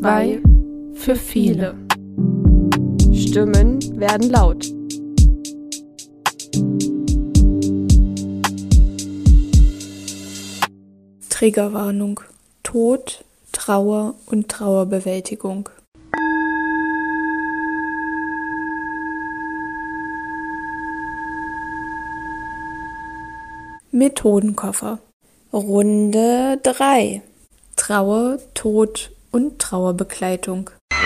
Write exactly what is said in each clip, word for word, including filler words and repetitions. zwei für viele. Stimmen werden laut. Triggerwarnung: Tod, Trauer und Trauerbewältigung. Methodenkoffer. Runde drei. Trauer, Tod und Trauerbegleitung. Let's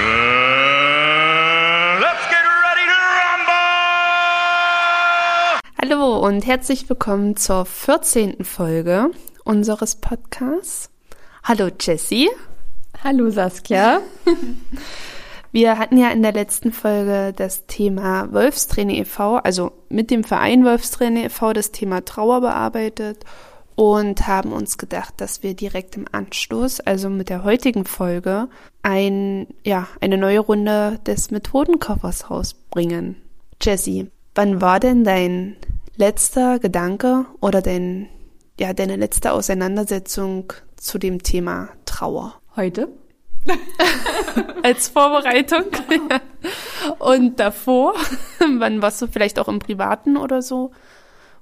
get ready to rumble! Hallo und herzlich willkommen zur vierzehnten Folge unseres Podcasts. Hallo Jessie. Hallo Saskia. Wir hatten ja in der letzten Folge das Thema Wolfsträne e V, also mit dem Verein Wolfsträne e V, das Thema Trauer bearbeitet und haben uns gedacht, dass wir direkt im Anschluss, also mit der heutigen Folge, ein, ja, eine neue Runde des Methodenkoffers rausbringen. Jessie, wann war denn dein letzter Gedanke oder dein, ja, deine letzte Auseinandersetzung zu dem Thema Trauer? Heute? Als Vorbereitung. Ja. Und davor, wann warst du vielleicht auch im Privaten oder so,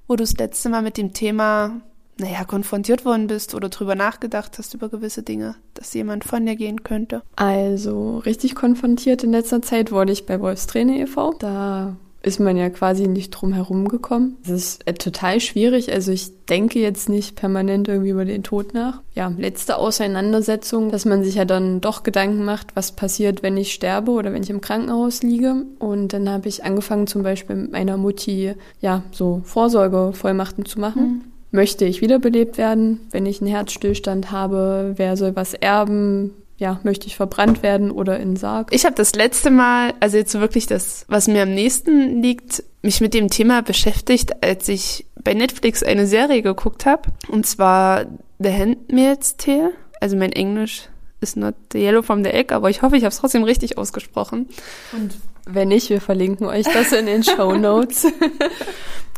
wo du das letzte Mal mit dem Thema, naja, konfrontiert worden bist oder drüber nachgedacht hast über gewisse Dinge, dass jemand von dir gehen könnte? Also richtig konfrontiert in letzter Zeit wurde ich bei Wolfsträne e V. Da ist man ja quasi nicht drum herum gekommen. Das ist äh, total schwierig. Also ich denke jetzt nicht permanent irgendwie über den Tod nach. Ja, letzte Auseinandersetzung, dass man sich ja dann doch Gedanken macht, was passiert, wenn ich sterbe oder wenn ich im Krankenhaus liege. Und dann habe ich angefangen, zum Beispiel mit meiner Mutti, ja, so Vorsorgevollmachten zu machen. Mhm. Möchte ich wiederbelebt werden? Wenn ich einen Herzstillstand habe, wer soll was erben? Ja, möchte ich verbrannt werden oder in Sarg? Ich habe das letzte Mal, also jetzt wirklich das, was mir am nächsten liegt, mich mit dem Thema beschäftigt, als ich bei Netflix eine Serie geguckt habe. Und zwar The Handmaid's Tale. Also mein Englisch ist not the yellow from the egg, aber ich hoffe, ich habe es trotzdem richtig ausgesprochen. Und wenn nicht, wir verlinken euch das in den Shownotes.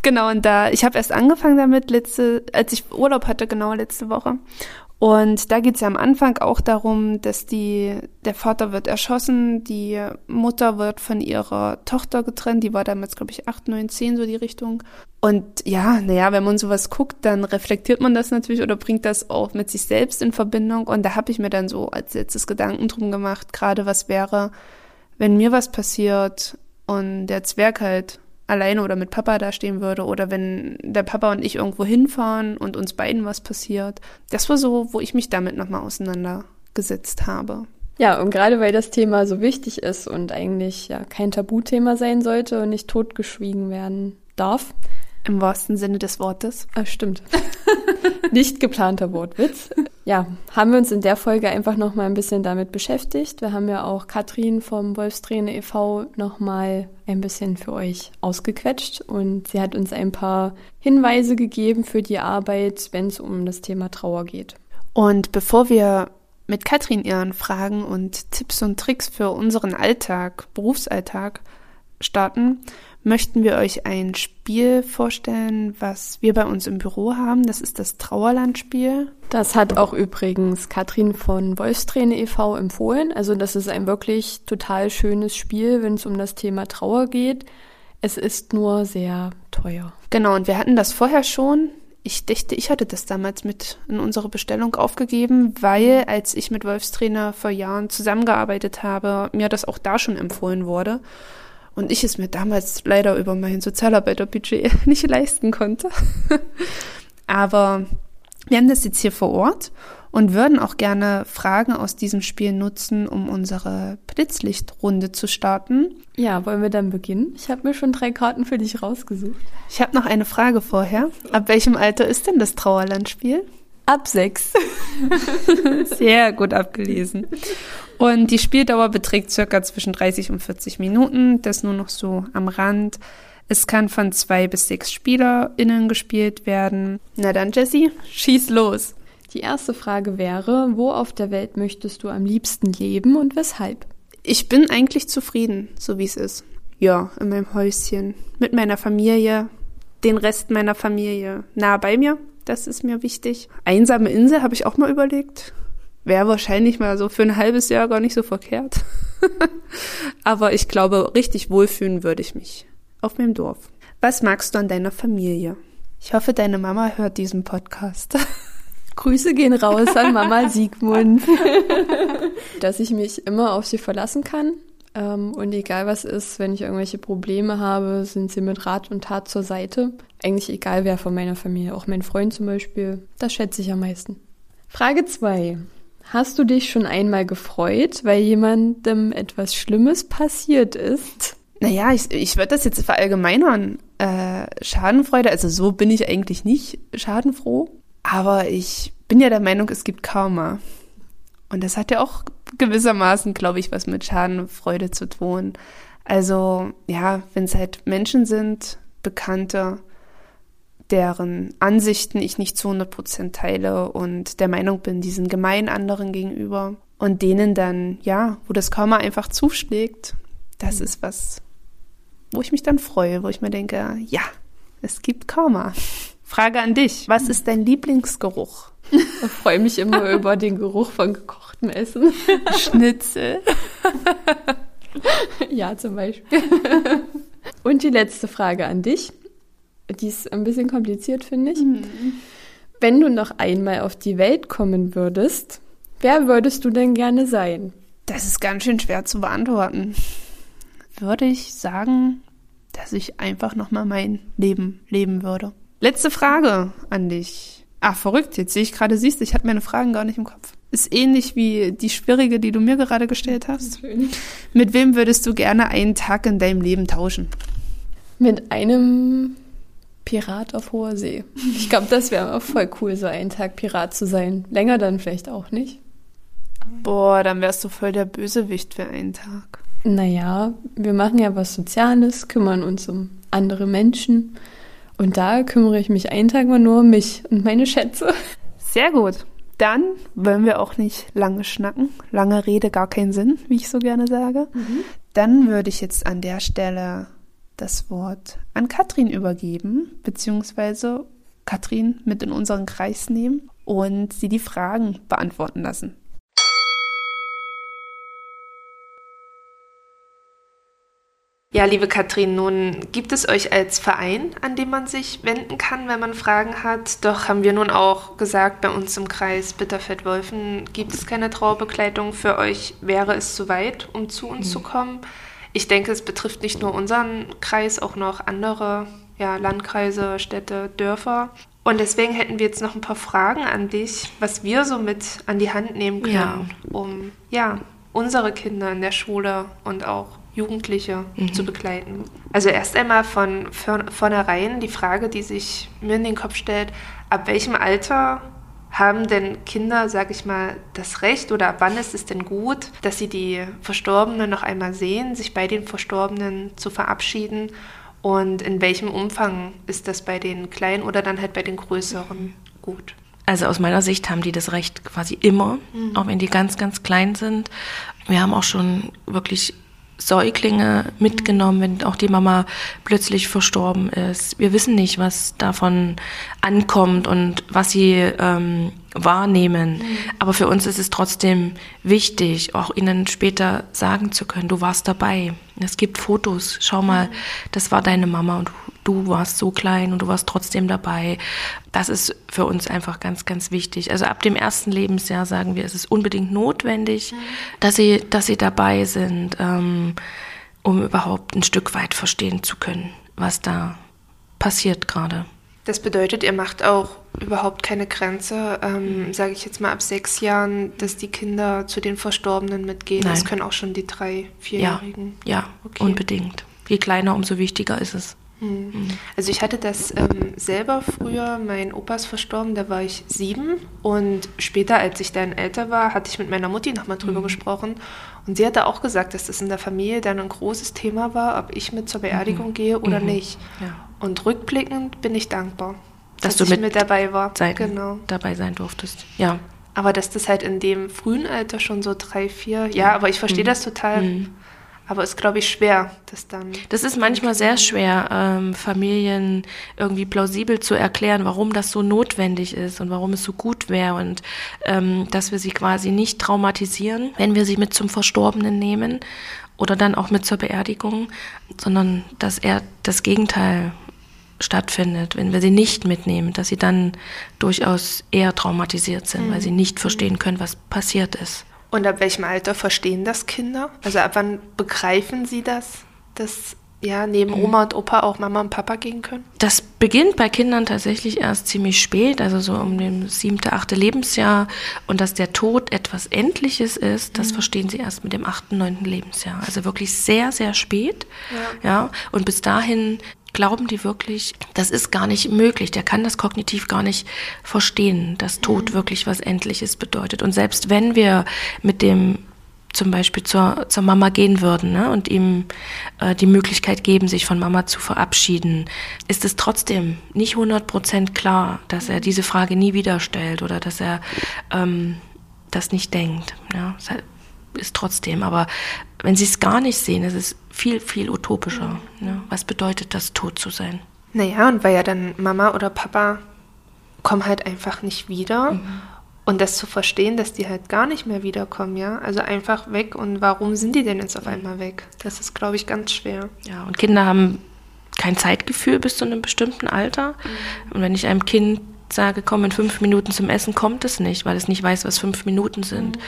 Genau, und da, ich habe erst angefangen damit, letzte, als ich Urlaub hatte, genau letzte Woche. Und da geht es ja am Anfang auch darum, dass die der Vater wird erschossen, die Mutter wird von ihrer Tochter getrennt, die war damals, glaube ich, acht, neun, zehn, so die Richtung. Und ja, naja, wenn man sowas guckt, dann reflektiert man das natürlich oder bringt das auch mit sich selbst in Verbindung. Und da habe ich mir dann so als letztes Gedanken drum gemacht, gerade was wäre, wenn mir was passiert und der Zwerg halt alleine oder mit Papa dastehen würde oder wenn der Papa und ich irgendwo hinfahren und uns beiden was passiert. Das war so, wo ich mich damit nochmal auseinandergesetzt habe. Ja, und gerade weil das Thema so wichtig ist und eigentlich ja kein Tabuthema sein sollte und nicht totgeschwiegen werden darf. Im wahrsten Sinne des Wortes. Ah, stimmt. Nicht geplanter Wortwitz. Ja, haben wir uns in der Folge einfach nochmal ein bisschen damit beschäftigt. Wir haben ja auch Katrin vom Wolfsträne e V nochmal ein bisschen für euch ausgequetscht und sie hat uns ein paar Hinweise gegeben für die Arbeit, wenn es um das Thema Trauer geht. Und bevor wir mit Katrin ihren Fragen und Tipps und Tricks für unseren Alltag, Berufsalltag starten, möchten wir euch ein Spiel vorstellen, was wir bei uns im Büro haben. Das ist das Trauerlandspiel. Das hat auch übrigens Katrin von Wolfsträne e V empfohlen. Also das ist ein wirklich total schönes Spiel, wenn es um das Thema Trauer geht. Es ist nur sehr teuer. Genau, und wir hatten das vorher schon. Ich dachte, ich hatte das damals mit in unsere Bestellung aufgegeben, weil als ich mit Wolfsträne vor Jahren zusammengearbeitet habe, mir das auch da schon empfohlen wurde. Und ich es mir damals leider über mein Sozialarbeiterbudget nicht leisten konnte. Aber wir haben das jetzt hier vor Ort und würden auch gerne Fragen aus diesem Spiel nutzen, um unsere Blitzlichtrunde zu starten. Ja, wollen wir dann beginnen? Ich habe mir schon drei Karten für dich rausgesucht. Ich habe noch eine Frage vorher. Ab welchem Alter ist denn das Trauerlandspiel? Ab sechs. Sehr gut abgelesen. Und die Spieldauer beträgt circa zwischen dreißig und vierzig Minuten. Das nur noch so am Rand. Es kann von zwei bis sechs SpielerInnen gespielt werden. Na dann, Jessie, schieß los. Die erste Frage wäre, wo auf der Welt möchtest du am liebsten leben und weshalb? Ich bin eigentlich zufrieden, so wie es ist. Ja, in meinem Häuschen, mit meiner Familie, den Rest meiner Familie nah bei mir. Das ist mir wichtig. Einsame Insel habe ich auch mal überlegt. Wäre wahrscheinlich mal so für ein halbes Jahr gar nicht so verkehrt. Aber ich glaube, richtig wohlfühlen würde ich mich auf meinem Dorf. Was magst du an deiner Familie? Ich hoffe, deine Mama hört diesen Podcast. Grüße gehen raus an Mama Siegmund. Dass ich mich immer auf sie verlassen kann. Und egal was ist, wenn ich irgendwelche Probleme habe, sind sie mit Rat und Tat zur Seite. Eigentlich egal wer von meiner Familie, auch mein Freund zum Beispiel. Das schätze ich am meisten. Frage zwei. Hast du dich schon einmal gefreut, weil jemandem etwas Schlimmes passiert ist? Naja, ich, ich würde das jetzt verallgemeinern. Äh, Schadenfreude, also so bin ich eigentlich nicht schadenfroh. Aber ich bin ja der Meinung, es gibt Karma. Und das hat ja auch gewissermaßen, glaube ich, was mit Schadenfreude zu tun. Also ja, wenn es halt Menschen sind, Bekannte, deren Ansichten ich nicht zu hundert Prozent teile und der Meinung bin, die sind gemein anderen gegenüber. Und denen dann, ja, wo das Karma einfach zuschlägt, das ist was, wo ich mich dann freue, wo ich mir denke, ja, es gibt Karma. Frage an dich, was ist dein Lieblingsgeruch? Ich freue mich immer über den Geruch von gekochtem Essen. Schnitzel. Ja, zum Beispiel. Und die letzte Frage an dich. Die ist ein bisschen kompliziert, finde ich. Mhm. Wenn du noch einmal auf die Welt kommen würdest, wer würdest du denn gerne sein? Das ist ganz schön schwer zu beantworten. Würde ich sagen, dass ich einfach nochmal mein Leben leben würde. Letzte Frage an dich. Ach, verrückt, jetzt sehe ich gerade, siehst du, ich hatte meine Fragen gar nicht im Kopf. Ist ähnlich wie die schwierige, die du mir gerade gestellt hast. Schön. Mit wem würdest du gerne einen Tag in deinem Leben tauschen? Mit einem Pirat auf hoher See. Ich glaube, das wäre auch voll cool, so einen Tag Pirat zu sein. Länger dann vielleicht auch nicht. Boah, dann wärst du voll der Bösewicht für einen Tag. Naja, wir machen ja was Soziales, kümmern uns um andere Menschen. Und da kümmere ich mich einen Tag mal nur um mich und meine Schätze. Sehr gut. Dann wollen wir auch nicht lange schnacken. Lange Rede, gar keinen Sinn, wie ich so gerne sage. Mhm. Dann würde ich jetzt an der Stelle das Wort an Katrin übergeben, beziehungsweise Katrin mit in unseren Kreis nehmen und sie die Fragen beantworten lassen. Ja, liebe Katrin, nun gibt es euch als Verein, an den man sich wenden kann, wenn man Fragen hat. Doch haben wir nun auch gesagt, bei uns im Kreis Bitterfeld-Wolfen gibt es keine Trauerbegleitung. Für euch wäre es zu weit, um zu uns mhm. zu kommen. Ich denke, es betrifft nicht nur unseren Kreis, auch noch andere ja, Landkreise, Städte, Dörfer. Und deswegen hätten wir jetzt noch ein paar Fragen an dich, was wir so mit an die Hand nehmen können, ja. um ja, unsere Kinder in der Schule und auch Jugendliche mhm. zu begleiten. Also erst einmal von vornherein die Frage, die sich mir in den Kopf stellt, ab welchem Alter haben denn Kinder, sag ich mal, das Recht oder ab wann ist es denn gut, dass sie die Verstorbenen noch einmal sehen, sich bei den Verstorbenen zu verabschieden und in welchem Umfang ist das bei den Kleinen oder dann halt bei den Größeren gut? Also aus meiner Sicht haben die das Recht quasi immer, mhm. auch wenn die ganz, ganz klein sind. Wir haben auch schon wirklich Säuglinge mitgenommen, wenn auch die Mama plötzlich verstorben ist. Wir wissen nicht, was davon ankommt und was sie ähm, wahrnehmen. Mhm. Aber für uns ist es trotzdem wichtig, auch ihnen später sagen zu können, du warst dabei. Es gibt Fotos, schau mal, mhm. das war deine Mama und du warst so klein und du warst trotzdem dabei. Das ist für uns einfach ganz, ganz wichtig. Also ab dem ersten Lebensjahr sagen wir, es ist unbedingt notwendig, mhm. dass sie, dass sie dabei sind, ähm, um überhaupt ein Stück weit verstehen zu können, was da passiert gerade. Das bedeutet, ihr macht auch überhaupt keine Grenze, ähm, sage ich jetzt mal ab sechs Jahren, dass die Kinder zu den Verstorbenen mitgehen. Nein. Das können auch schon die drei-, vierjährigen. Ja, ja okay. Unbedingt. Je kleiner, umso wichtiger ist es. Also ich hatte das ähm, selber früher, mein Opa ist verstorben, da war ich sieben und später, als ich dann älter war, hatte ich mit meiner Mutti nochmal drüber mhm. gesprochen und sie hatte auch gesagt, dass das in der Familie dann ein großes Thema war, ob ich mit zur Beerdigung mhm. gehe oder mhm. nicht. Ja. Und rückblickend bin ich dankbar, dass, dass du ich mit dabei war. Sein, genau. dabei sein durftest. Ja. Aber dass das halt in dem frühen Alter schon so drei, vier, ja, aber ich verstehe mhm. das total. Mhm. Aber ist, glaube ich, schwer, das dann... Das ist manchmal sehr schwer, ähm, Familien irgendwie plausibel zu erklären, warum das so notwendig ist und warum es so gut wäre und ähm, dass wir sie quasi nicht traumatisieren, wenn wir sie mit zum Verstorbenen nehmen oder dann auch mit zur Beerdigung, sondern dass eher das Gegenteil stattfindet, wenn wir sie nicht mitnehmen, dass sie dann durchaus eher traumatisiert sind, mhm. weil sie nicht verstehen können, was passiert ist. Und ab welchem Alter verstehen das Kinder? Also ab wann begreifen sie das, dass ja neben Oma und Opa auch Mama und Papa gehen können? Das beginnt bei Kindern tatsächlich erst ziemlich spät, also so um dem siebten, achten Lebensjahr. Und dass der Tod etwas Endliches ist, das mhm. verstehen sie erst mit dem achten, neunten Lebensjahr. Also wirklich sehr, sehr spät. Ja. Ja. Und bis dahin glauben die wirklich, das ist gar nicht möglich. Der kann das kognitiv gar nicht verstehen, dass Tod mhm. wirklich was Endliches bedeutet. Und selbst wenn wir mit dem zum Beispiel zur, zur Mama gehen würden, ne, und ihm äh, die Möglichkeit geben, sich von Mama zu verabschieden, ist es trotzdem nicht hundert Prozent klar, dass er diese Frage nie wieder stellt oder dass er ähm, das nicht denkt. Ja, ist trotzdem, aber wenn sie es gar nicht sehen, ist es viel, viel utopischer. Ne? Was bedeutet das, tot zu sein? Naja, und weil ja dann Mama oder Papa kommen halt einfach nicht wieder. Mhm. Und das zu verstehen, dass die halt gar nicht mehr wiederkommen, ja? Also einfach weg. Und warum sind die denn jetzt auf einmal weg? Das ist, glaube ich, ganz schwer. Ja, und Kinder haben kein Zeitgefühl bis zu einem bestimmten Alter. Mhm. Und wenn ich einem Kind sage, komm in fünf Minuten zum Essen, kommt es nicht, weil es nicht weiß, was fünf Minuten sind. Mhm.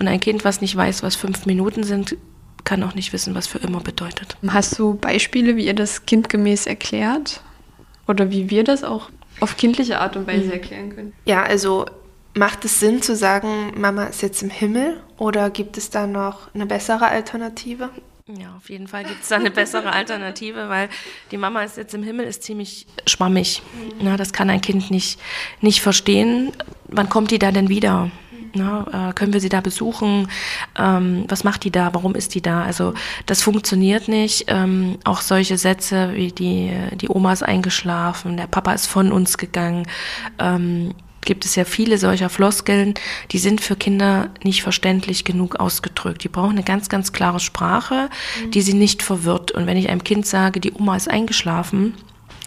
Und ein Kind, was nicht weiß, was fünf Minuten sind, kann auch nicht wissen, was für immer bedeutet. Hast du Beispiele, wie ihr das kindgemäß erklärt? Oder wie wir das auch auf kindliche Art und Weise mhm. erklären können? Ja, also macht es Sinn zu sagen, Mama ist jetzt im Himmel? Oder gibt es da noch eine bessere Alternative? Ja, auf jeden Fall gibt es da eine bessere Alternative, weil die Mama ist jetzt im Himmel, ist ziemlich schwammig. Mhm. Na, das kann ein Kind nicht, nicht verstehen. Wann kommt die da denn wieder? Mhm. Na, äh, können wir sie da besuchen? Ähm, was macht die da? Warum ist die da? Also das funktioniert nicht. Ähm, auch solche Sätze wie die, die Oma ist eingeschlafen, der Papa ist von uns gegangen. Ähm, gibt es ja viele solcher Floskeln, die sind für Kinder nicht verständlich genug ausgedrückt. Die brauchen eine ganz, ganz klare Sprache, mhm. die sie nicht verwirrt. Und wenn ich einem Kind sage, die Oma ist eingeschlafen,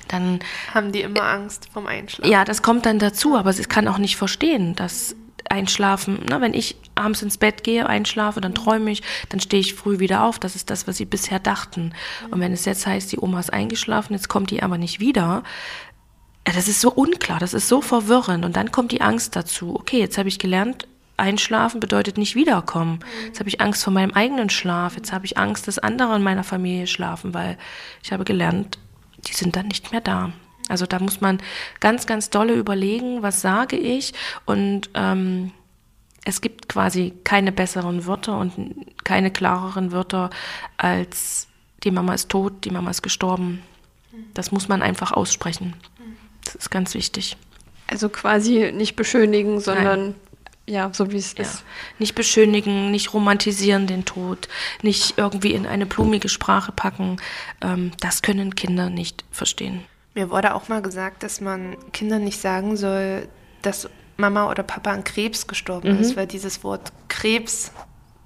dann haben die immer Angst vom Einschlafen. Ja, das kommt dann dazu, aber sie kann auch nicht verstehen, dass Einschlafen, ne, wenn ich abends ins Bett gehe, einschlafe, dann träume ich, dann stehe ich früh wieder auf. Das ist das, was sie bisher dachten. Mhm. Und wenn es jetzt heißt, die Oma ist eingeschlafen, jetzt kommt die aber nicht wieder, ja, das ist so unklar, das ist so verwirrend. Und dann kommt die Angst dazu. Okay, jetzt habe ich gelernt, einschlafen bedeutet nicht wiederkommen. Jetzt habe ich Angst vor meinem eigenen Schlaf. Jetzt habe ich Angst, dass andere in meiner Familie schlafen, weil ich habe gelernt, die sind dann nicht mehr da. Also da muss man ganz, ganz dolle überlegen, was sage ich. Und ähm, es gibt quasi keine besseren Wörter und keine klareren Wörter als die Mama ist tot, die Mama ist gestorben. Das muss man einfach aussprechen. Das ist ganz wichtig. Also quasi nicht beschönigen, sondern Nein. ja, so wie es ja. ist. Nicht beschönigen, nicht romantisieren den Tod, nicht irgendwie in eine blumige Sprache packen. Ähm, das können Kinder nicht verstehen. Mir wurde auch mal gesagt, dass man Kindern nicht sagen soll, dass Mama oder Papa an Krebs gestorben mhm. ist, weil dieses Wort Krebs,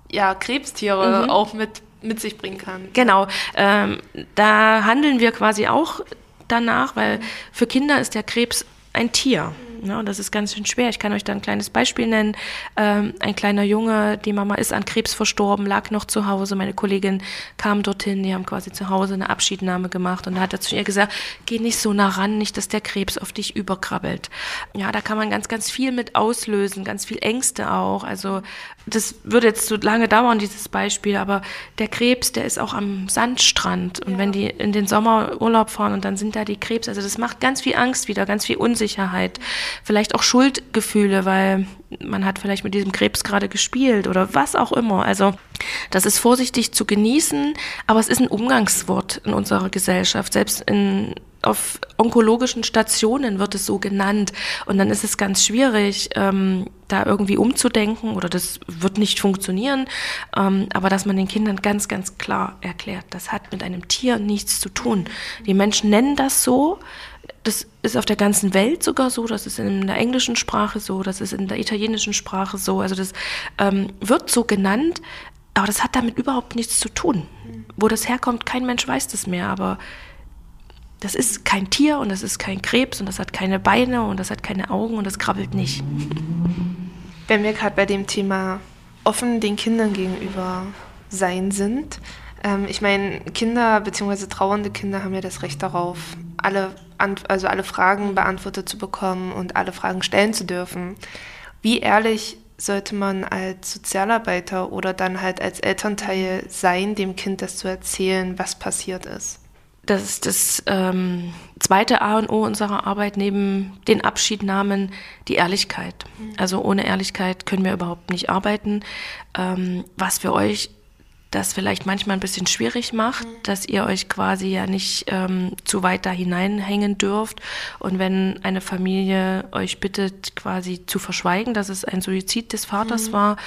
ja, Krebstiere mhm. auch mit, mit sich bringen kann. Genau, ähm, da handeln wir quasi auch danach, weil für Kinder ist der Krebs ein Tier. Ne? Und das ist ganz schön schwer. Ich kann euch da ein kleines Beispiel nennen. Ähm, ein kleiner Junge, die Mama ist an Krebs verstorben, lag noch zu Hause. Meine Kollegin kam dorthin, die haben quasi zu Hause eine Abschiednahme gemacht. Und da hat er zu ihr gesagt, geh nicht so nah ran, nicht, dass der Krebs auf dich überkrabbelt. Ja, da kann man ganz, ganz viel mit auslösen, ganz viel Ängste auch. Also das würde jetzt so lange dauern, dieses Beispiel. Aber der Krebs, der ist auch am Sandstrand. Und ja. wenn die in den Sommerurlaub fahren und dann sind da die Krebs. Also das macht ganz viel Angst wieder, ganz viel Unsicherheit. Vielleicht auch Schuldgefühle, weil man hat vielleicht mit diesem Krebs gerade gespielt oder was auch immer. Also das ist vorsichtig zu genießen, aber es ist ein Umgangswort in unserer Gesellschaft. Selbst in, auf onkologischen Stationen wird es so genannt. Und dann ist es ganz schwierig, ähm, da irgendwie umzudenken oder das wird nicht funktionieren. Ähm, aber dass man den Kindern ganz, ganz klar erklärt, das hat mit einem Tier nichts zu tun. Die Menschen nennen das so. Das ist auf der ganzen Welt sogar so, das ist in der englischen Sprache so, das ist in der italienischen Sprache so. Also das ähm, wird so genannt, Aber das hat damit überhaupt nichts zu tun. Wo das herkommt, kein Mensch weiß das mehr, aber das ist kein Tier und das ist kein Krebs und das hat keine Beine und das hat keine Augen und das krabbelt nicht. Wenn wir gerade bei dem Thema offen den Kindern gegenüber sein sind, ähm, ich meine, Kinder bzw. trauernde Kinder haben ja das Recht darauf, alle, Ant- also alle Fragen beantwortet zu bekommen und alle Fragen stellen zu dürfen. Wie ehrlich sollte man als Sozialarbeiter oder dann halt als Elternteil sein, dem Kind das zu erzählen, was passiert ist? Das ist das ähm, zweite A und O unserer Arbeit neben den Abschiednahmen, die Ehrlichkeit. Also ohne Ehrlichkeit können wir überhaupt nicht arbeiten. Ähm, was für euch das vielleicht manchmal ein bisschen schwierig macht, dass ihr euch quasi ja nicht ähm, zu weit da hineinhängen dürft. Und wenn eine Familie euch bittet, quasi zu verschweigen, dass es ein Suizid des Vaters mhm. war,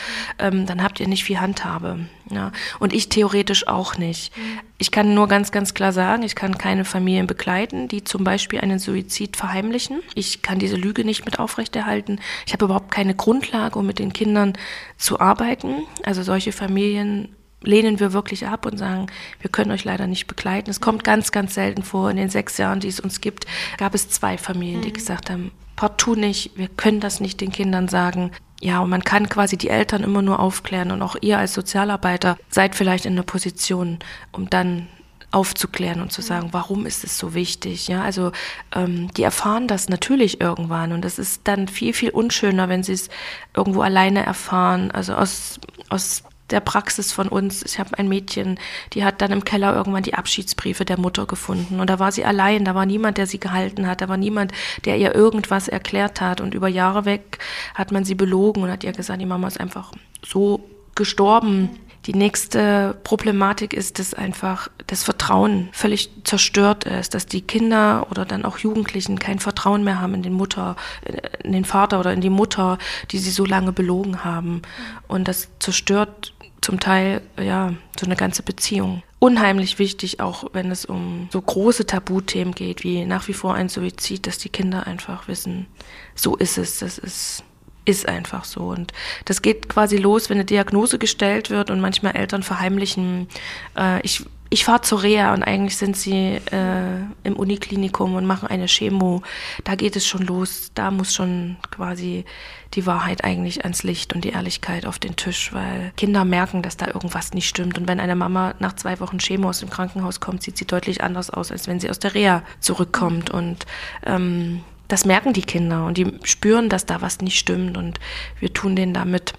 ähm, dann habt ihr nicht viel Handhabe. Ja. Und ich theoretisch auch nicht. Mhm. Ich kann nur ganz, ganz klar sagen, ich kann keine Familien begleiten, die zum Beispiel einen Suizid verheimlichen. Ich kann diese Lüge nicht mit aufrechterhalten. Ich habe überhaupt keine Grundlage, um mit den Kindern zu arbeiten. Also solche Familien lehnen wir wirklich ab und sagen, wir können euch leider nicht begleiten. Es kommt ganz, ganz selten vor. In den sechs Jahren, die es uns gibt, gab es zwei Familien, die mhm. gesagt haben, partout nicht, wir können das nicht den Kindern sagen. Ja, und man kann quasi die Eltern immer nur aufklären und auch ihr als Sozialarbeiter seid vielleicht in einer Position, um dann aufzuklären und zu sagen, warum ist es so wichtig? Ja, also ähm, die erfahren das natürlich irgendwann und das ist dann viel, viel unschöner, wenn sie es irgendwo alleine erfahren, also aus aus der Praxis von uns. Ich habe ein Mädchen, die hat dann im Keller irgendwann die Abschiedsbriefe der Mutter gefunden und da war sie allein, da war niemand, der sie gehalten hat, da war niemand, der ihr irgendwas erklärt hat und über Jahre weg hat man sie belogen und hat ihr gesagt, die Mama ist einfach so gestorben. Die nächste Problematik ist, dass einfach das Vertrauen völlig zerstört ist, dass die Kinder oder dann auch Jugendlichen kein Vertrauen mehr haben in den Mutter, in den Vater oder in die Mutter, die sie so lange belogen haben und das zerstört zum Teil, ja, so eine ganze Beziehung. Unheimlich wichtig, auch wenn es um so große Tabuthemen geht, wie nach wie vor ein Suizid, dass die Kinder einfach wissen, so ist es, das ist, ist einfach so. Und das geht quasi los, wenn eine Diagnose gestellt wird und manchmal Eltern verheimlichen, äh, ich, ich fahre zur Reha und eigentlich sind sie äh, im Uniklinikum und machen eine Chemo. Da geht es schon los, da muss schon quasi die Wahrheit eigentlich ans Licht und die Ehrlichkeit auf den Tisch, weil Kinder merken, dass da irgendwas nicht stimmt. Und wenn eine Mama nach zwei Wochen Chemo aus dem Krankenhaus kommt, sieht sie deutlich anders aus, als wenn sie aus der Reha zurückkommt. Und ähm, das merken die Kinder und die spüren, dass da was nicht stimmt. Und wir tun denen damit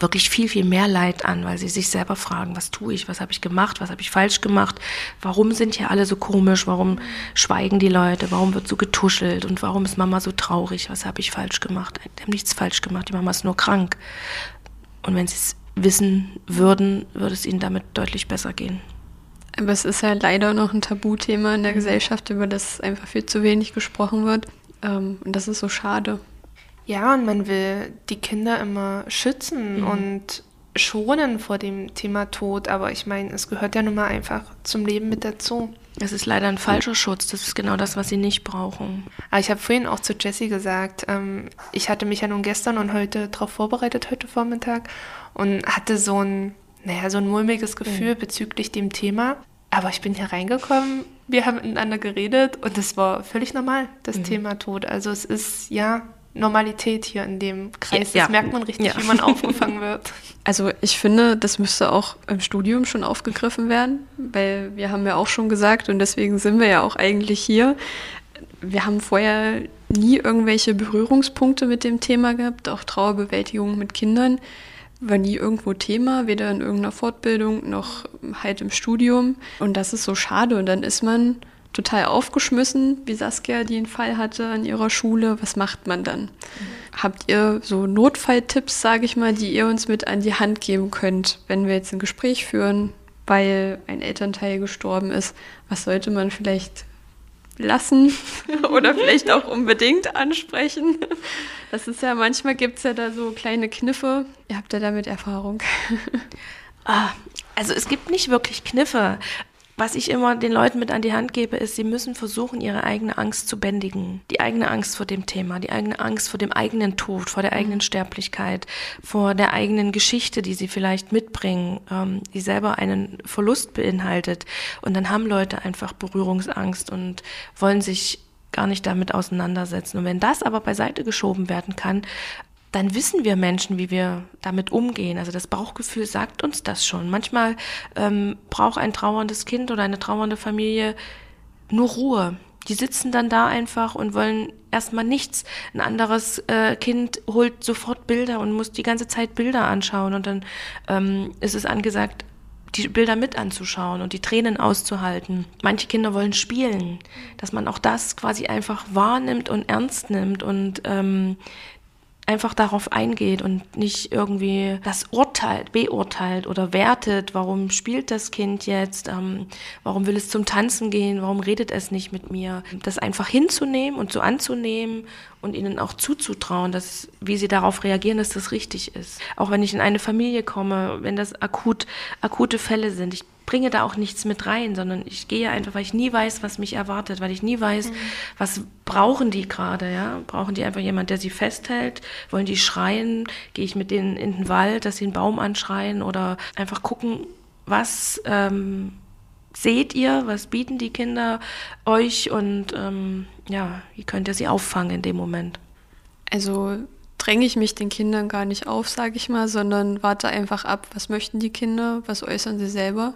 wirklich viel, viel mehr Leid an, weil sie sich selber fragen, was tue ich, was habe ich gemacht, was habe ich falsch gemacht, warum sind hier alle so komisch, warum schweigen die Leute, warum wird so getuschelt und warum ist Mama so traurig, was habe ich falsch gemacht, die haben nichts falsch gemacht, die Mama ist nur krank. Und wenn sie es wissen würden, würde es ihnen damit deutlich besser gehen. Aber es ist ja leider noch ein Tabuthema in der Gesellschaft, über das einfach viel zu wenig gesprochen wird und das ist so schade. Ja, und man will die Kinder immer schützen mhm. und schonen vor dem Thema Tod. Aber ich meine, es gehört ja nun mal einfach zum Leben mit dazu. Es ist leider ein falscher Schutz. Das ist genau das, was sie nicht brauchen. Aber ich habe vorhin auch zu Jessie gesagt, ähm, ich hatte mich ja nun gestern und heute darauf vorbereitet, heute Vormittag. Und hatte so ein, naja, so ein mulmiges Gefühl mhm. bezüglich dem Thema. Aber ich bin hier reingekommen, wir haben miteinander geredet und es war völlig normal, das mhm. Thema Tod. Also es ist, ja... Normalität hier in dem Kreis, ja, das ja. merkt man richtig, ja. wie man aufgefangen wird. Also ich finde, das müsste auch im Studium schon aufgegriffen werden, weil wir haben ja auch schon gesagt und deswegen sind wir ja auch eigentlich hier, wir haben vorher nie irgendwelche Berührungspunkte mit dem Thema gehabt, auch Trauerbewältigung mit Kindern war nie irgendwo Thema, weder in irgendeiner Fortbildung noch halt im Studium und das ist so schade und dann ist man total aufgeschmissen, wie Saskia den Fall hatte in ihrer Schule. Was macht man dann? Mhm. Habt ihr so Notfalltipps, sage ich mal, die ihr uns mit an die Hand geben könnt, wenn wir jetzt ein Gespräch führen, weil ein Elternteil gestorben ist? Was sollte man vielleicht lassen oder vielleicht auch unbedingt ansprechen? Das ist ja, manchmal gibt es ja da so kleine Kniffe. Ihr habt ja damit Erfahrung. Ah, also es gibt nicht wirklich Kniffe. Was ich immer den Leuten mit an die Hand gebe, ist, sie müssen versuchen, ihre eigene Angst zu bändigen. Die eigene Angst vor dem Thema, die eigene Angst vor dem eigenen Tod, vor der eigenen Sterblichkeit, vor der eigenen Geschichte, die sie vielleicht mitbringen, ähm, die selber einen Verlust beinhaltet. Und dann haben Leute einfach Berührungsangst und wollen sich gar nicht damit auseinandersetzen. Und wenn das aber beiseite geschoben werden kann, dann wissen wir Menschen, wie wir damit umgehen. Also das Bauchgefühl sagt uns das schon. Manchmal ähm, braucht ein trauerndes Kind oder eine trauernde Familie nur Ruhe. Die sitzen dann da einfach und wollen erstmal nichts. Ein anderes äh, Kind holt sofort Bilder und muss die ganze Zeit Bilder anschauen. Und dann ähm, ist es angesagt, die Bilder mit anzuschauen und die Tränen auszuhalten. Manche Kinder wollen spielen, dass man auch das quasi einfach wahrnimmt und ernst nimmt und ähm, einfach darauf eingeht und nicht irgendwie das urteilt, beurteilt oder wertet, warum spielt das Kind jetzt, ähm, warum will es zum Tanzen gehen, warum redet es nicht mit mir. Das einfach hinzunehmen und so anzunehmen und ihnen auch zuzutrauen, dass, wie sie darauf reagieren, dass das richtig ist. Auch wenn ich in eine Familie komme, wenn das akut, akute Fälle sind, ich bringe da auch nichts mit rein, sondern ich gehe einfach, weil ich nie weiß, was mich erwartet, weil ich nie weiß, mhm. was brauchen die gerade, ja? Brauchen die einfach jemand, der sie festhält? Wollen die schreien? Gehe ich mit denen in den Wald, dass sie einen Baum anschreien oder einfach gucken, was ähm, seht ihr, was bieten die Kinder euch und ähm, ja, wie könnt ihr sie auffangen in dem Moment? Also dränge ich mich den Kindern gar nicht auf, sage ich mal, sondern warte einfach ab, was möchten die Kinder, was äußern sie selber.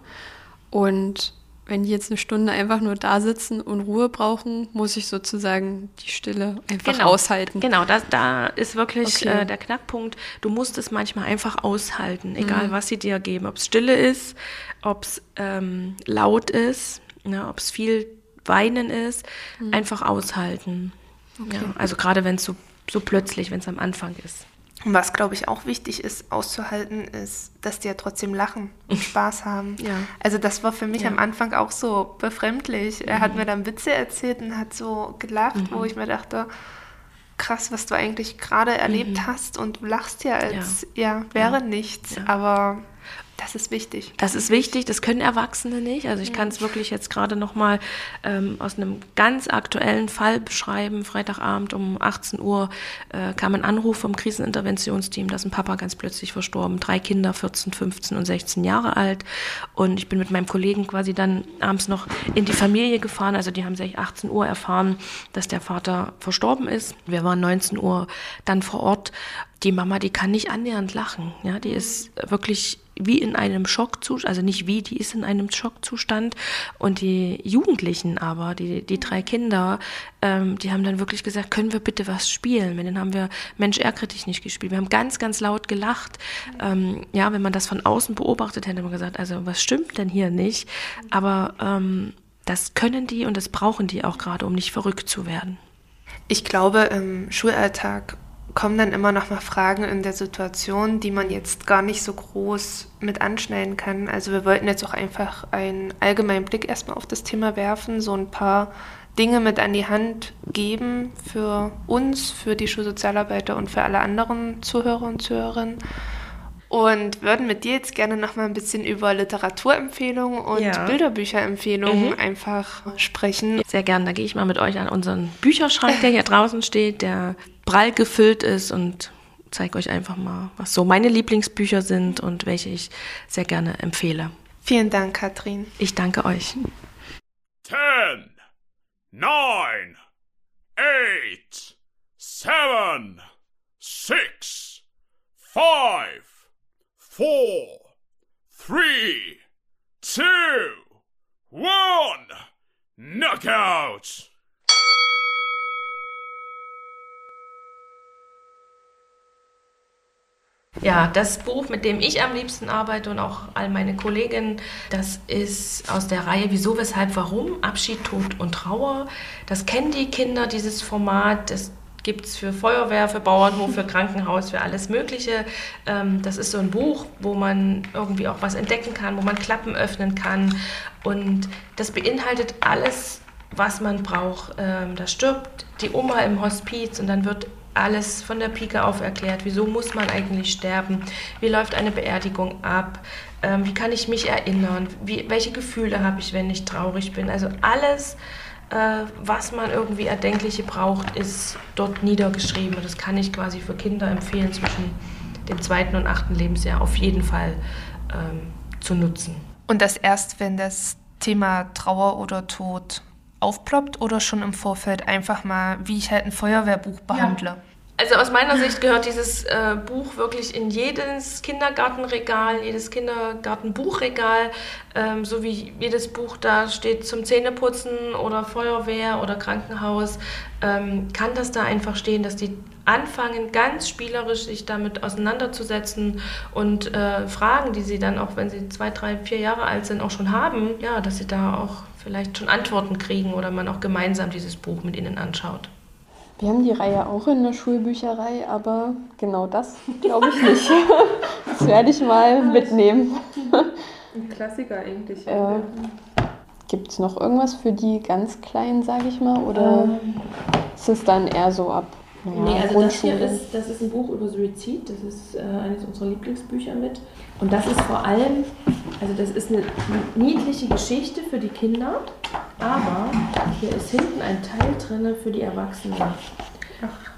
Und wenn die jetzt eine Stunde einfach nur da sitzen und Ruhe brauchen, muss ich sozusagen die Stille einfach genau. aushalten. Genau, das, da ist wirklich okay. äh, der Knackpunkt. Du musst es manchmal einfach aushalten, egal mhm. was sie dir geben. Ob es Stille ist, ob es ähm, laut ist, ne, ob es viel Weinen ist, mhm. einfach aushalten. Okay. Ja, also gerade wenn es so So plötzlich, wenn es am Anfang ist. Und was, glaube ich, auch wichtig ist, auszuhalten, ist, dass die ja trotzdem lachen und Spaß haben. Ja. Also das war für mich ja. am Anfang auch so befremdlich. Mhm. Er hat mir dann Witze erzählt und hat so gelacht, mhm. wo ich mir dachte, krass, was du eigentlich gerade erlebt mhm. hast und lachst ja, als ja, ja wäre ja. nichts, ja. aber... Das ist wichtig. Das ist wichtig, das können Erwachsene nicht. Also ich ja. kann es wirklich jetzt gerade nochmal ähm, aus einem ganz aktuellen Fall beschreiben. Freitagabend um achtzehn Uhr äh, kam ein Anruf vom Kriseninterventionsteam, dass ein Papa ganz plötzlich verstorben. Drei Kinder, vierzehn, fünfzehn und sechzehn Jahre alt. Und ich bin mit meinem Kollegen quasi dann abends noch in die Familie gefahren. Also die haben seit achtzehn Uhr erfahren, dass der Vater verstorben ist. Wir waren neunzehn Uhr dann vor Ort. Die Mama, die kann nicht annähernd lachen. Ja, die ist wirklich wie in einem Schockzustand, also nicht wie, die ist in einem Schockzustand. Und die Jugendlichen aber, die, die drei Kinder, ähm, die haben dann wirklich gesagt, können wir bitte was spielen? Mit denen haben wir Mensch, ärgere dich nicht gespielt. Wir haben ganz, ganz laut gelacht. Ähm, ja, wenn man das von außen beobachtet, hätte man gesagt, also was stimmt denn hier nicht? Aber ähm, das können die und das brauchen die auch gerade, um nicht verrückt zu werden. Ich glaube, im Schulalltag kommen dann immer noch mal Fragen in der Situation, die man jetzt gar nicht so groß mit anschneiden kann. Also wir wollten jetzt auch einfach einen allgemeinen Blick erstmal auf das Thema werfen, so ein paar Dinge mit an die Hand geben für uns, für die Schulsozialarbeiter und für alle anderen Zuhörer und Zuhörerinnen. Und würden mit dir jetzt gerne noch mal ein bisschen über Literaturempfehlungen und ja. Bilderbücherempfehlungen mhm. einfach sprechen. Sehr gerne, da gehe ich mal mit euch an unseren Bücherschrank, der hier draußen steht, der prall gefüllt ist, und zeige euch einfach mal, was so meine Lieblingsbücher sind und welche ich sehr gerne empfehle. Vielen Dank, Katrin. Ich danke euch. zehn, neun, acht, sieben, sechs, fünf, vier, drei, zwei, eins, Knockout! Ja, das Buch, mit dem ich am liebsten arbeite und auch all meine Kolleginnen, das ist aus der Reihe Wieso, Weshalb, Warum? Abschied, Tod und Trauer. Das kennen die Kinder, dieses Format. Das gibt es für Feuerwehr, für Bauernhof, für Krankenhaus, für alles Mögliche. Das ist so ein Buch, wo man irgendwie auch was entdecken kann, wo man Klappen öffnen kann. Und das beinhaltet alles, was man braucht. Da stirbt die Oma im Hospiz und dann wird alles von der Pike auf erklärt. Wieso muss man eigentlich sterben? Wie läuft eine Beerdigung ab? Ähm, wie kann ich mich erinnern? Wie, welche Gefühle habe ich, wenn ich traurig bin? Also alles, äh, was man irgendwie Erdenkliche braucht, ist dort niedergeschrieben. Und das kann ich quasi für Kinder empfehlen, zwischen dem zweiten und achten Lebensjahr auf jeden Fall ähm, zu nutzen. Und das erst, wenn das Thema Trauer oder Tod aufploppt oder schon im Vorfeld einfach mal, wie ich halt ein Feuerwehrbuch behandle? Ja. Also aus meiner Sicht gehört dieses äh, Buch wirklich in jedes Kindergartenregal, jedes Kindergartenbuchregal, ähm, so wie jedes Buch da steht zum Zähneputzen oder Feuerwehr oder Krankenhaus, ähm, kann das da einfach stehen, dass die anfangen, ganz spielerisch sich damit auseinanderzusetzen und äh, Fragen, die sie dann auch, wenn sie zwei, drei, vier Jahre alt sind, auch schon haben, ja, dass sie da auch vielleicht schon Antworten kriegen oder man auch gemeinsam dieses Buch mit ihnen anschaut. Wir haben die Reihe auch in der Schulbücherei, aber genau das glaube ich nicht. Das werde ich mal mitnehmen. Ein Klassiker eigentlich. Äh, Gibt es noch irgendwas für die ganz Kleinen, sage ich mal, oder ähm. ist es dann eher so ab? Ja, nee, also das hier ist, das ist ein Buch über Suizid, das ist äh, eines unserer Lieblingsbücher mit. Und das ist vor allem, also das ist eine niedliche Geschichte für die Kinder, aber hier ist hinten ein Teil drin für die Erwachsenen.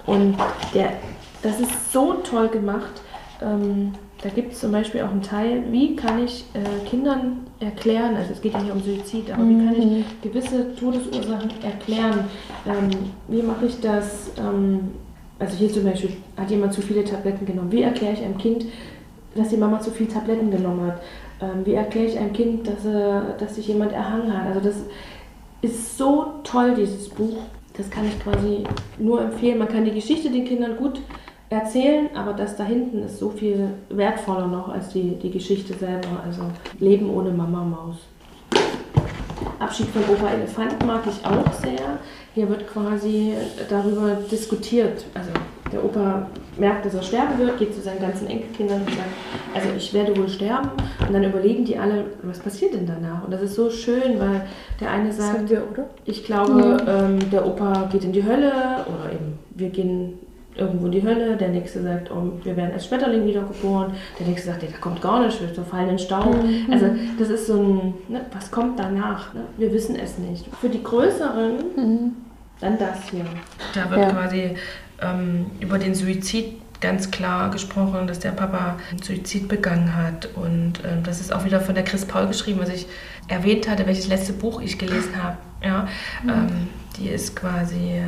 Und der, das ist so toll gemacht. Ähm, da gibt es zum Beispiel auch einen Teil, wie kann ich äh, Kindern erklären, also es geht ja nicht um Suizid, aber mhm. wie kann ich gewisse Todesursachen erklären? Ähm, wie mache ich das? Ähm, also hier zum Beispiel hat jemand zu viele Tabletten genommen. Wie erkläre ich einem Kind, dass die Mama zu viele Tabletten genommen hat? Ähm, wie erkläre ich einem Kind, dass, äh, dass sich jemand erhangen hat? Also das ist so toll, dieses Buch. Das kann ich quasi nur empfehlen. Man kann die Geschichte den Kindern gut erzählen, aber das da hinten ist so viel wertvoller noch als die, die Geschichte selber. Also Leben ohne Mama Maus. Abschied von Opa Elefant mag ich auch sehr. Hier wird quasi darüber diskutiert. Also der Opa merkt, dass er sterben wird, geht zu seinen ganzen Enkelkindern und sagt, also ich werde wohl sterben. Und dann überlegen die alle, was passiert denn danach? Und das ist so schön, weil der eine sagt, wir, oder? ich glaube, ja. ähm, der Opa geht in die Hölle oder eben wir gehen irgendwo in die Hölle, der nächste sagt, oh, wir werden als Schmetterling wiedergeboren, der nächste sagt, nee, da kommt gar nichts, wir verfallen in Staub. Mhm. Also das ist so ein, ne, was kommt danach? Ne? Wir wissen es nicht. Für die Größeren, mhm. dann das hier. Da wird ja. quasi ähm, über den Suizid ganz klar gesprochen, dass der Papa einen Suizid begangen hat. Und äh, das ist auch wieder von der Chris Paul geschrieben, was ich erwähnt hatte, welches letzte Buch ich gelesen habe. Ja? Mhm. Ähm, die ist quasi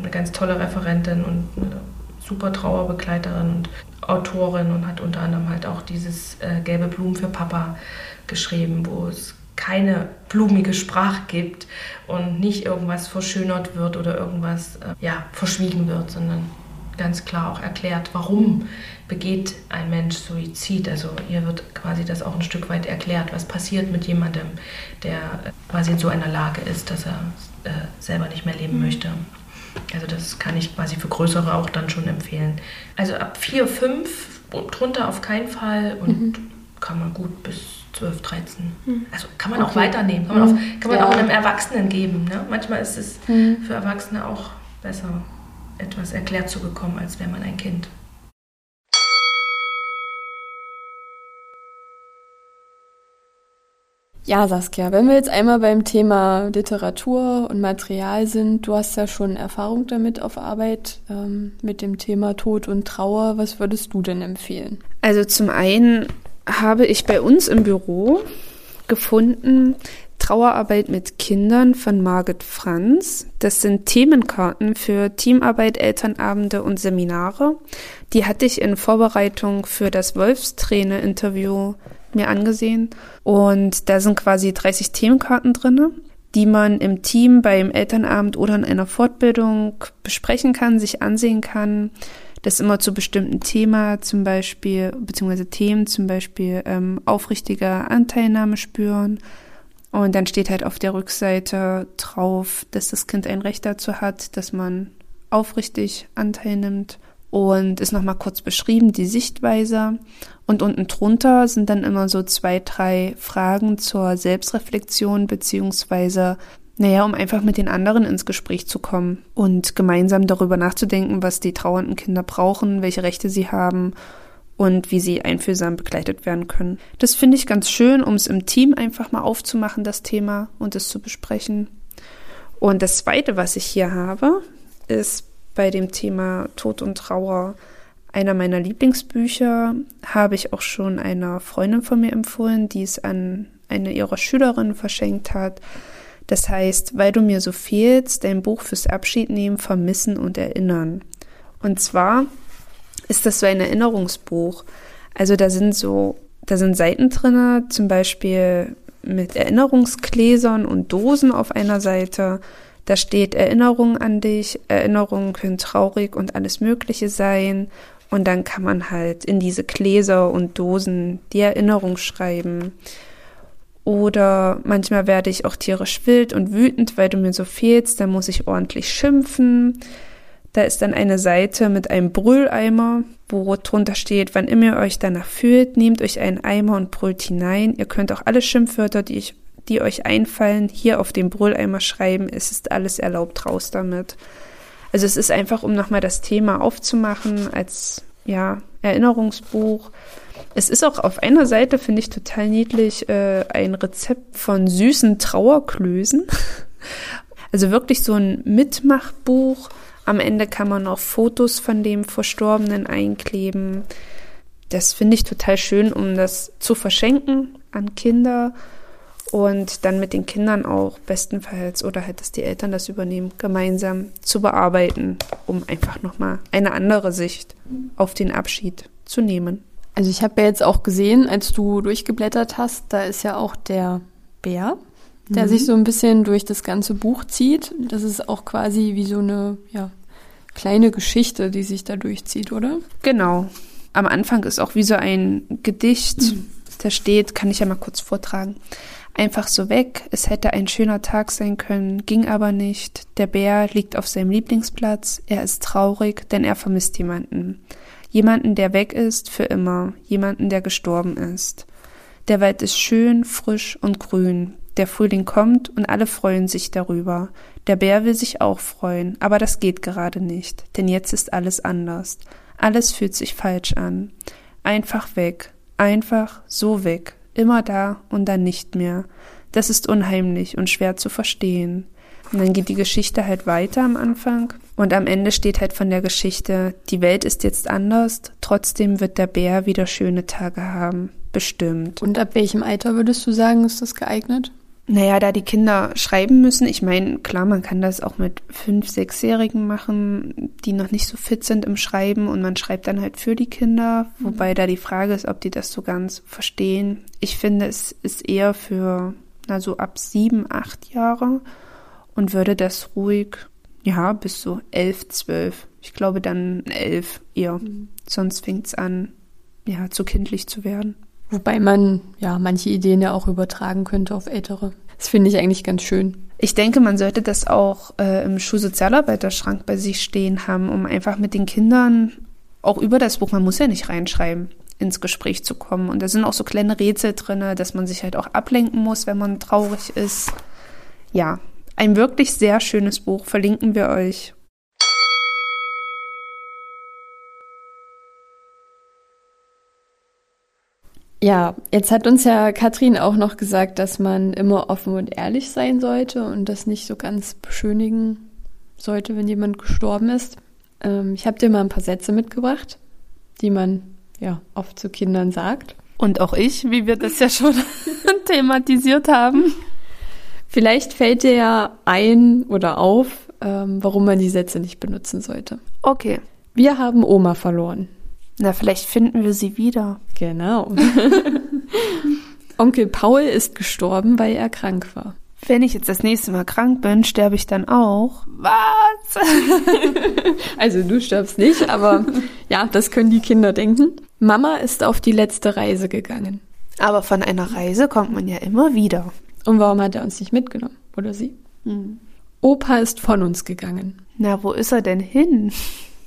eine ganz tolle Referentin und eine super Trauerbegleiterin und Autorin und hat unter anderem halt auch dieses äh, Gelbe Blumen für Papa geschrieben, wo es keine blumige Sprache gibt und nicht irgendwas verschönert wird oder irgendwas äh, ja, verschwiegen wird, sondern ganz klar auch erklärt, warum begeht ein Mensch Suizid. Also hier wird quasi das auch ein Stück weit erklärt, was passiert mit jemandem, der äh, quasi in so einer Lage ist, dass er äh, selber nicht mehr leben möchte. Also das kann ich quasi für Größere auch dann schon empfehlen. Also ab vier, fünf drunter auf keinen Fall und mhm. kann man gut bis zwölf, dreizehn. Mhm. Also kann man okay. auch weiternehmen, kann man, mhm. auch, kann man ja. auch einem Erwachsenen geben. Ne? Manchmal ist es mhm. für Erwachsene auch besser, etwas erklärt zu bekommen, als wäre man ein Kind. Ja, Saskia, wenn wir jetzt einmal beim Thema Literatur und Material sind, du hast ja schon Erfahrung damit auf Arbeit, ähm, mit dem Thema Tod und Trauer. Was würdest du denn empfehlen? Also zum einen habe ich bei uns im Büro gefunden Trauerarbeit mit Kindern von Margit Franz. Das sind Themenkarten für Teamarbeit, Elternabende und Seminare. Die hatte ich in Vorbereitung für das Wolfsträne-Interview mir angesehen. Und da sind quasi dreißig Themenkarten drin, die man im Team, beim Elternabend oder in einer Fortbildung besprechen kann, sich ansehen kann. Das immer zu bestimmten Thema, zum Beispiel, beziehungsweise Themen, zum Beispiel ähm, aufrichtige Anteilnahme spüren. Und dann steht halt auf der Rückseite drauf, dass das Kind ein Recht dazu hat, dass man aufrichtig Anteil nimmt. Und ist nochmal kurz beschrieben, die Sichtweise. Und unten drunter sind dann immer so zwei, drei Fragen zur Selbstreflexion beziehungsweise Naja, um einfach mit den anderen ins Gespräch zu kommen und gemeinsam darüber nachzudenken, was die trauernden Kinder brauchen, welche Rechte sie haben und wie sie einfühlsam begleitet werden können. Das finde ich ganz schön, um es im Team einfach mal aufzumachen, das Thema, und es zu besprechen. Und das Zweite, was ich hier habe, ist bei dem Thema Tod und Trauer. Einer meiner Lieblingsbücher habe ich auch schon einer Freundin von mir empfohlen, die es an eine ihrer Schülerinnen verschenkt hat. Das heißt, weil du mir so fehlst, dein Buch fürs Abschied nehmen, vermissen und erinnern. Und zwar ist das so ein Erinnerungsbuch. Also da sind so, da sind Seiten drin, zum Beispiel mit Erinnerungsgläsern und Dosen auf einer Seite. Da steht Erinnerung an dich, Erinnerungen können traurig und alles Mögliche sein. Und dann kann man halt in diese Gläser und Dosen die Erinnerung schreiben. Oder manchmal werde ich auch tierisch wild und wütend, weil du mir so fehlst, dann muss ich ordentlich schimpfen. Da ist dann eine Seite mit einem Brülleimer, wo drunter steht, wann immer ihr euch danach fühlt, nehmt euch einen Eimer und brüllt hinein. Ihr könnt auch alle Schimpfwörter, die, ich, die euch einfallen, hier auf den Brülleimer schreiben. Es ist alles erlaubt, raus damit. Also es ist einfach, um nochmal das Thema aufzumachen als ja, Erinnerungsbuch. Es ist auch auf einer Seite, finde ich total niedlich, äh, ein Rezept von süßen Trauerklößen. Also wirklich so ein Mitmachbuch. Am Ende kann man auch Fotos von dem Verstorbenen einkleben. Das finde ich total schön, um das zu verschenken an Kinder und dann mit den Kindern auch bestenfalls oder halt, dass die Eltern das übernehmen, gemeinsam zu bearbeiten, um einfach nochmal eine andere Sicht auf den Abschied zu nehmen. Also ich habe ja jetzt auch gesehen, als du durchgeblättert hast, da ist ja auch der Bär, der mhm. sich so ein bisschen durch das ganze Buch zieht. Das ist auch quasi wie so eine ja, kleine Geschichte, die sich da durchzieht, oder? Genau. Am Anfang ist auch wie so ein Gedicht, mhm. da steht, kann ich ja mal kurz vortragen. Einfach so weg, es hätte ein schöner Tag sein können, ging aber nicht. Der Bär liegt auf seinem Lieblingsplatz, er ist traurig, denn er vermisst jemanden. Jemanden, der weg ist für immer, jemanden, der gestorben ist. Der Wald ist schön, frisch und grün. Der Frühling kommt und alle freuen sich darüber. Der Bär will sich auch freuen, aber das geht gerade nicht, denn jetzt ist alles anders. Alles fühlt sich falsch an. Einfach weg, einfach so weg, immer da und dann nicht mehr. Das ist unheimlich und schwer zu verstehen. Und dann geht die Geschichte halt weiter am Anfang. Und am Ende steht halt von der Geschichte, die Welt ist jetzt anders, trotzdem wird der Bär wieder schöne Tage haben. Bestimmt. Und ab welchem Alter würdest du sagen, ist das geeignet? Naja, da die Kinder schreiben müssen, ich meine, klar, man kann das auch mit fünf-, sechsjährigen machen, die noch nicht so fit sind im Schreiben und man schreibt dann halt für die Kinder, wobei da die Frage ist, ob die das so ganz verstehen. Ich finde, es ist eher für, na so ab sieben, acht Jahre. Und würde das ruhig, ja, bis so elf, zwölf. Ich glaube dann elf eher. Mhm. Sonst fängt es an, ja, zu kindlich zu werden. Wobei man ja manche Ideen ja auch übertragen könnte auf Ältere. Das finde ich eigentlich ganz schön. Ich denke, man sollte das auch äh, im Schulsozialarbeiterschrank bei sich stehen haben, um einfach mit den Kindern auch über das Buch, man muss ja nicht reinschreiben, ins Gespräch zu kommen. Und da sind auch so kleine Rätsel drin, dass man sich halt auch ablenken muss, wenn man traurig ist. Ja. Ein wirklich sehr schönes Buch, verlinken wir euch. Ja, jetzt hat uns ja Katrin auch noch gesagt, dass man immer offen und ehrlich sein sollte und das nicht so ganz beschönigen sollte, wenn jemand gestorben ist. Ähm, ich habe dir mal ein paar Sätze mitgebracht, die man ja oft zu Kindern sagt. Und auch ich, wie wir das ja schon thematisiert haben. Vielleicht fällt dir ja ein oder auf, ähm, warum man die Sätze nicht benutzen sollte. Okay. Wir haben Oma verloren. Na, vielleicht finden wir sie wieder. Genau. Onkel Paul ist gestorben, weil er krank war. Wenn ich jetzt das nächste Mal krank bin, sterbe ich dann auch. Was? Also du stirbst nicht, aber ja, das können die Kinder denken. Mama ist auf die letzte Reise gegangen. Aber von einer Reise kommt man ja immer wieder. Und warum hat er uns nicht mitgenommen, oder sie? Mhm. Opa ist von uns gegangen. Na, wo ist er denn hin?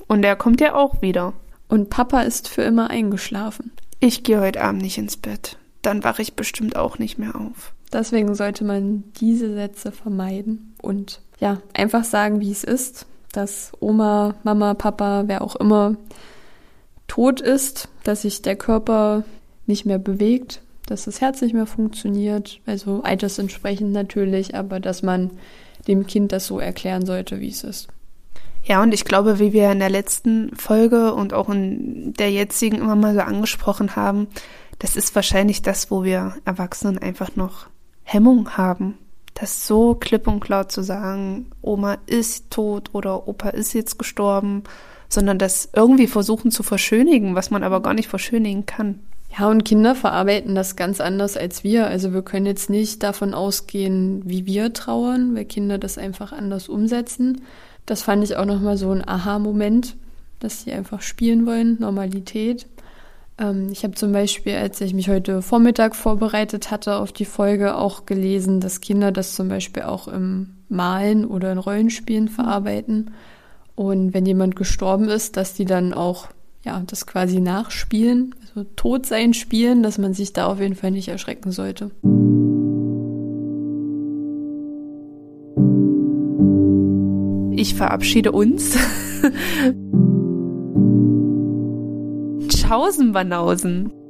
Und er kommt ja auch wieder. Und Papa ist für immer eingeschlafen. Ich gehe heute Abend nicht ins Bett. Dann wache ich bestimmt auch nicht mehr auf. Deswegen sollte man diese Sätze vermeiden und ja, einfach sagen, wie es ist, dass Oma, Mama, Papa, wer auch immer tot ist, dass sich der Körper nicht mehr bewegt, dass das Herz nicht mehr funktioniert, also altersentsprechend natürlich, aber dass man dem Kind das so erklären sollte, wie es ist. Ja, und ich glaube, wie wir in der letzten Folge und auch in der jetzigen immer mal so angesprochen haben, das ist wahrscheinlich das, wo wir Erwachsenen einfach noch Hemmung haben. Das so klipp und klar zu sagen, Oma ist tot oder Opa ist jetzt gestorben, sondern das irgendwie versuchen zu verschönigen, was man aber gar nicht verschönigen kann. Ja, und Kinder verarbeiten das ganz anders als wir. Also wir können jetzt nicht davon ausgehen, wie wir trauern, weil Kinder das einfach anders umsetzen. Das fand ich auch nochmal so ein Aha-Moment, dass sie einfach spielen wollen, Normalität. Ähm, ich habe zum Beispiel, als ich mich heute Vormittag vorbereitet hatte auf die Folge, auch gelesen, dass Kinder das zum Beispiel auch im Malen oder in Rollenspielen verarbeiten. Und wenn jemand gestorben ist, dass die dann auch ja, das quasi nachspielen, also Todsein spielen, dass man sich da auf jeden Fall nicht erschrecken sollte. Ich verabschiede uns. Tschaußen, Banausen.